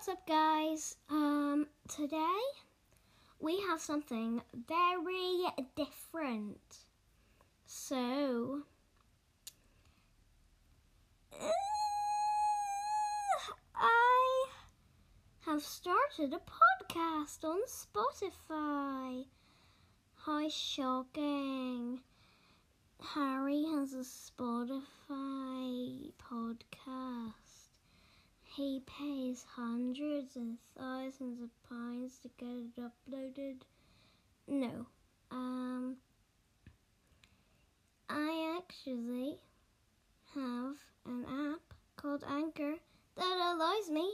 What's up, guys? Today we have something very different. So, I have started a podcast on Spotify. How shocking. Harry has a Spotify podcast. He pays hundreds and thousands of pounds to get it uploaded. No. I actually have an app called Anchor that allows me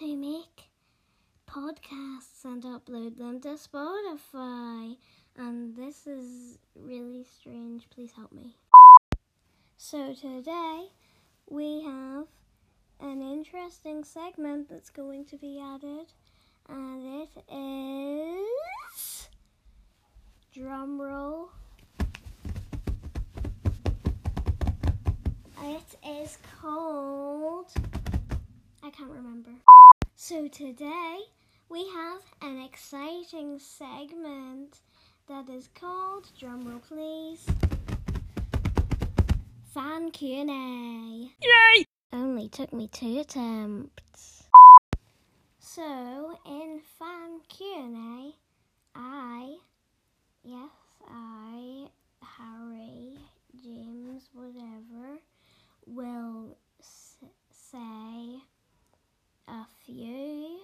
to make podcasts and upload them to Spotify. And this is really strange. Please help me. So today we have an interesting segment that's going to be added, and it is drumroll. It is called, I can't remember. So today we have an exciting segment that is called, drumroll please, Fan Q&A. Yay! Only took me 2 attempts. So, in Fan Q&A, I, Harry, James, whatever, will say a few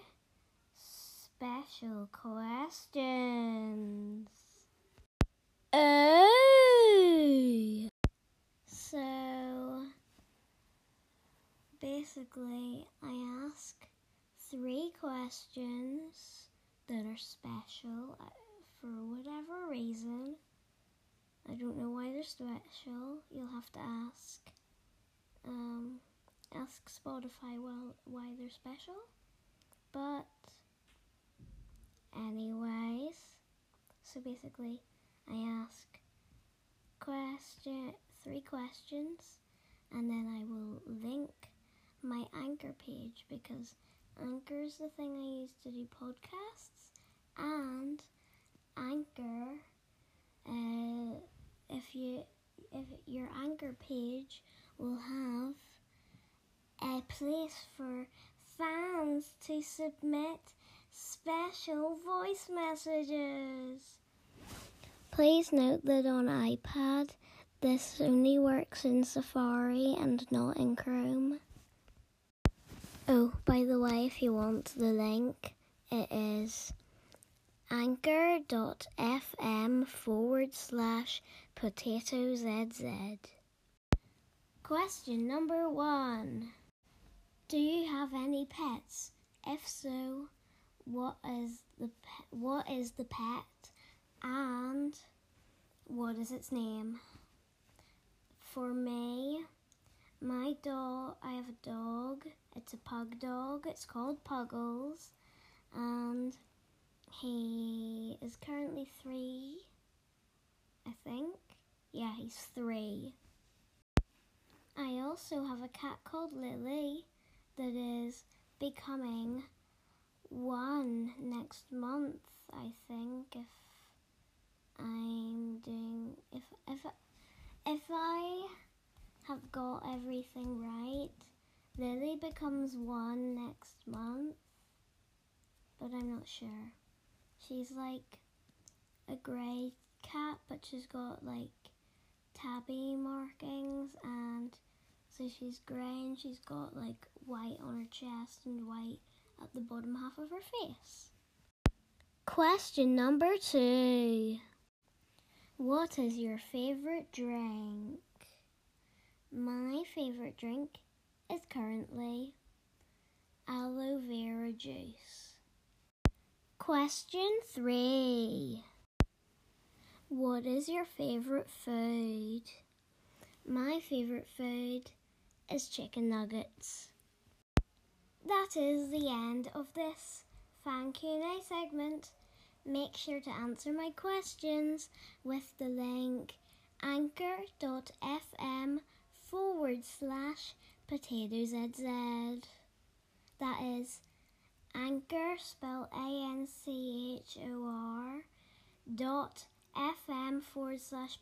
special questions. Oh! So, basically, I ask 3 questions that are special for whatever reason. I don't know why they're special. You'll have to ask. Ask Spotify why they're special. But, anyways, so basically, I ask 3 questions, and then I will link my Anchor page, because Anchor is the thing I use to do podcasts, and Anchor, if your Anchor page will have a place for fans to submit special voice messages. Please note that on iPad, this only works in Safari and not in Chrome. Oh, by the way, if you want the link, it is anchor.fm/potato zz. Question number 1. Do you have any pets? If so, what is the pet and what is its name? For me, my dog, I have a dog, it's a pug dog, it's called Puggles, and he is currently 3, I think. Yeah, he's 3. I also have a cat called Lily that is becoming 1 next month, I think, if I have got everything right. Lily becomes 1 next month, but I'm not sure. She's like a grey cat, but she's got like tabby markings, and so she's grey, and she's got like white on her chest and white at the bottom half of her face. Question number 2. What is your favourite drink? My favourite drink is currently aloe vera juice. Question 3. What is your favourite food? My favourite food is chicken nuggets. That is the end of this Fan Q&A segment. Make sure to answer my questions with the link anchor.fm/potato zz. That is Anchor, spelled ANCHOR, .fm/POTATOZZ.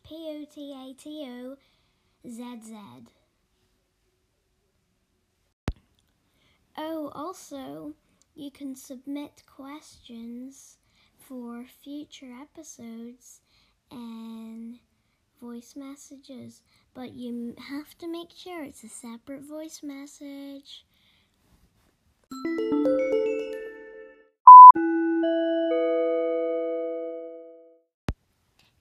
Oh, also, you can submit questions for future episodes and voice messages, but you have to make sure it's a separate voice message.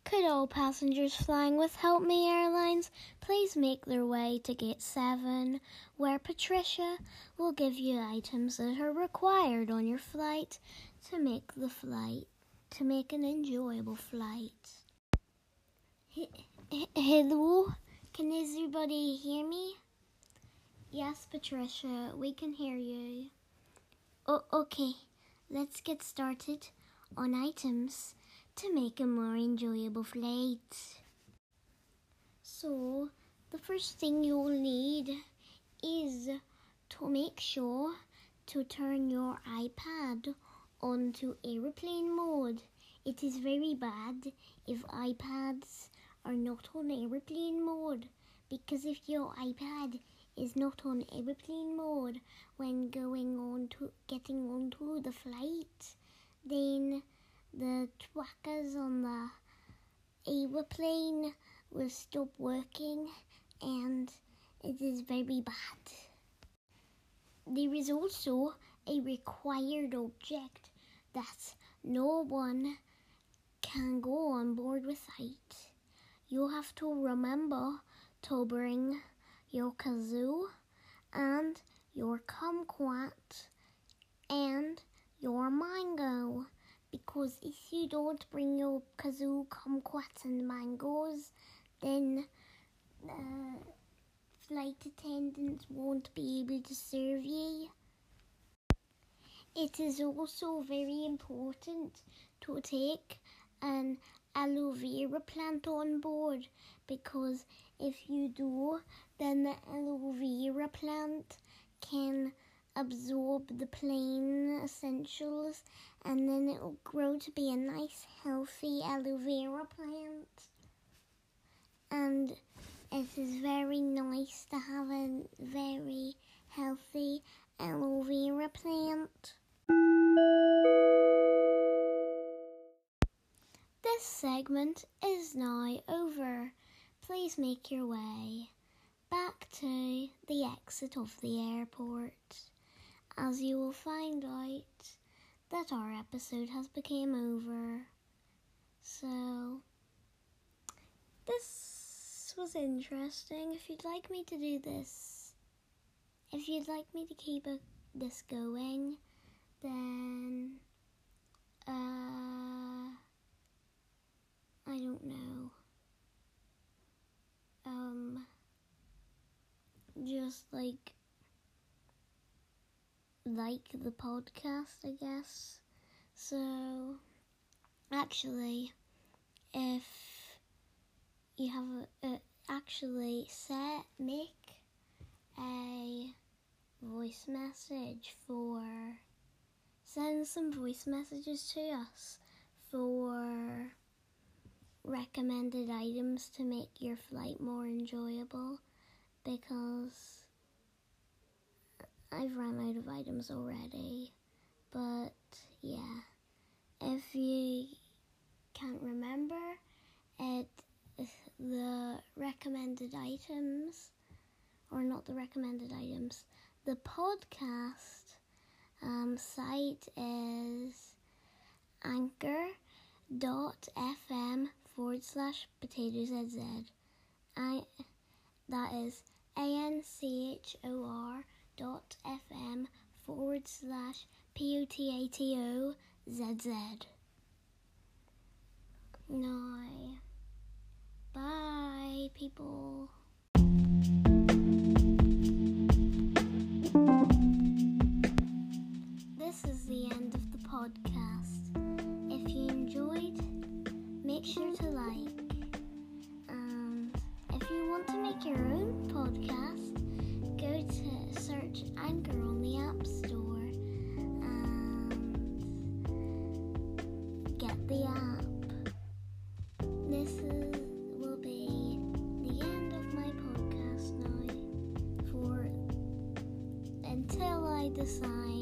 Could all passengers flying with Help Me Airlines please make their way to Gate 7, where Patricia will give you items that are required on your flight to make an enjoyable flight. Hello? Can everybody hear me? Yes, Patricia, we can hear you. Okay, let's get started on items to make a more enjoyable flight. So, the first thing you'll need is to make sure to turn your iPad onto airplane mode. It is very bad if iPads are not on airplane mode, because if your iPad is not on airplane mode when getting onto the flight, then the trackers on the aeroplane will stop working, and it is very bad. There is also a required object that no one can go on board without. You have to remember to bring your kazoo and your kumquat and your mango, because if you don't bring your kazoo, kumquats, and mangoes, then flight attendants won't be able to serve you. It is also very important to take an aloe vera plant on board, because if you do, then the aloe vera plant can absorb the plane essentials, and then it will grow to be a nice healthy aloe vera plant, and it is very nice to have a very healthy aloe vera plant. This segment is now over. Please make your way back to the exit of the airport, as you will find out that our episode has become over. So, this was interesting. If you'd like me to do this, if you'd like me to keep this going, then, I don't know. Just like the podcast, I guess. So, actually, if you have make a voice message for, send some voice messages to us for recommended items to make your flight more enjoyable, because I've run out of items already. But yeah, if you can't remember it, the podcast site is anchor.fm/PotatoZZ. That is anchor.fm/POTATOZZ. Now, bye, people. This is the end of the podcast. If you enjoyed, make sure to like, and if you want to make your own podcast, go to search Anchor on the App Store, by design.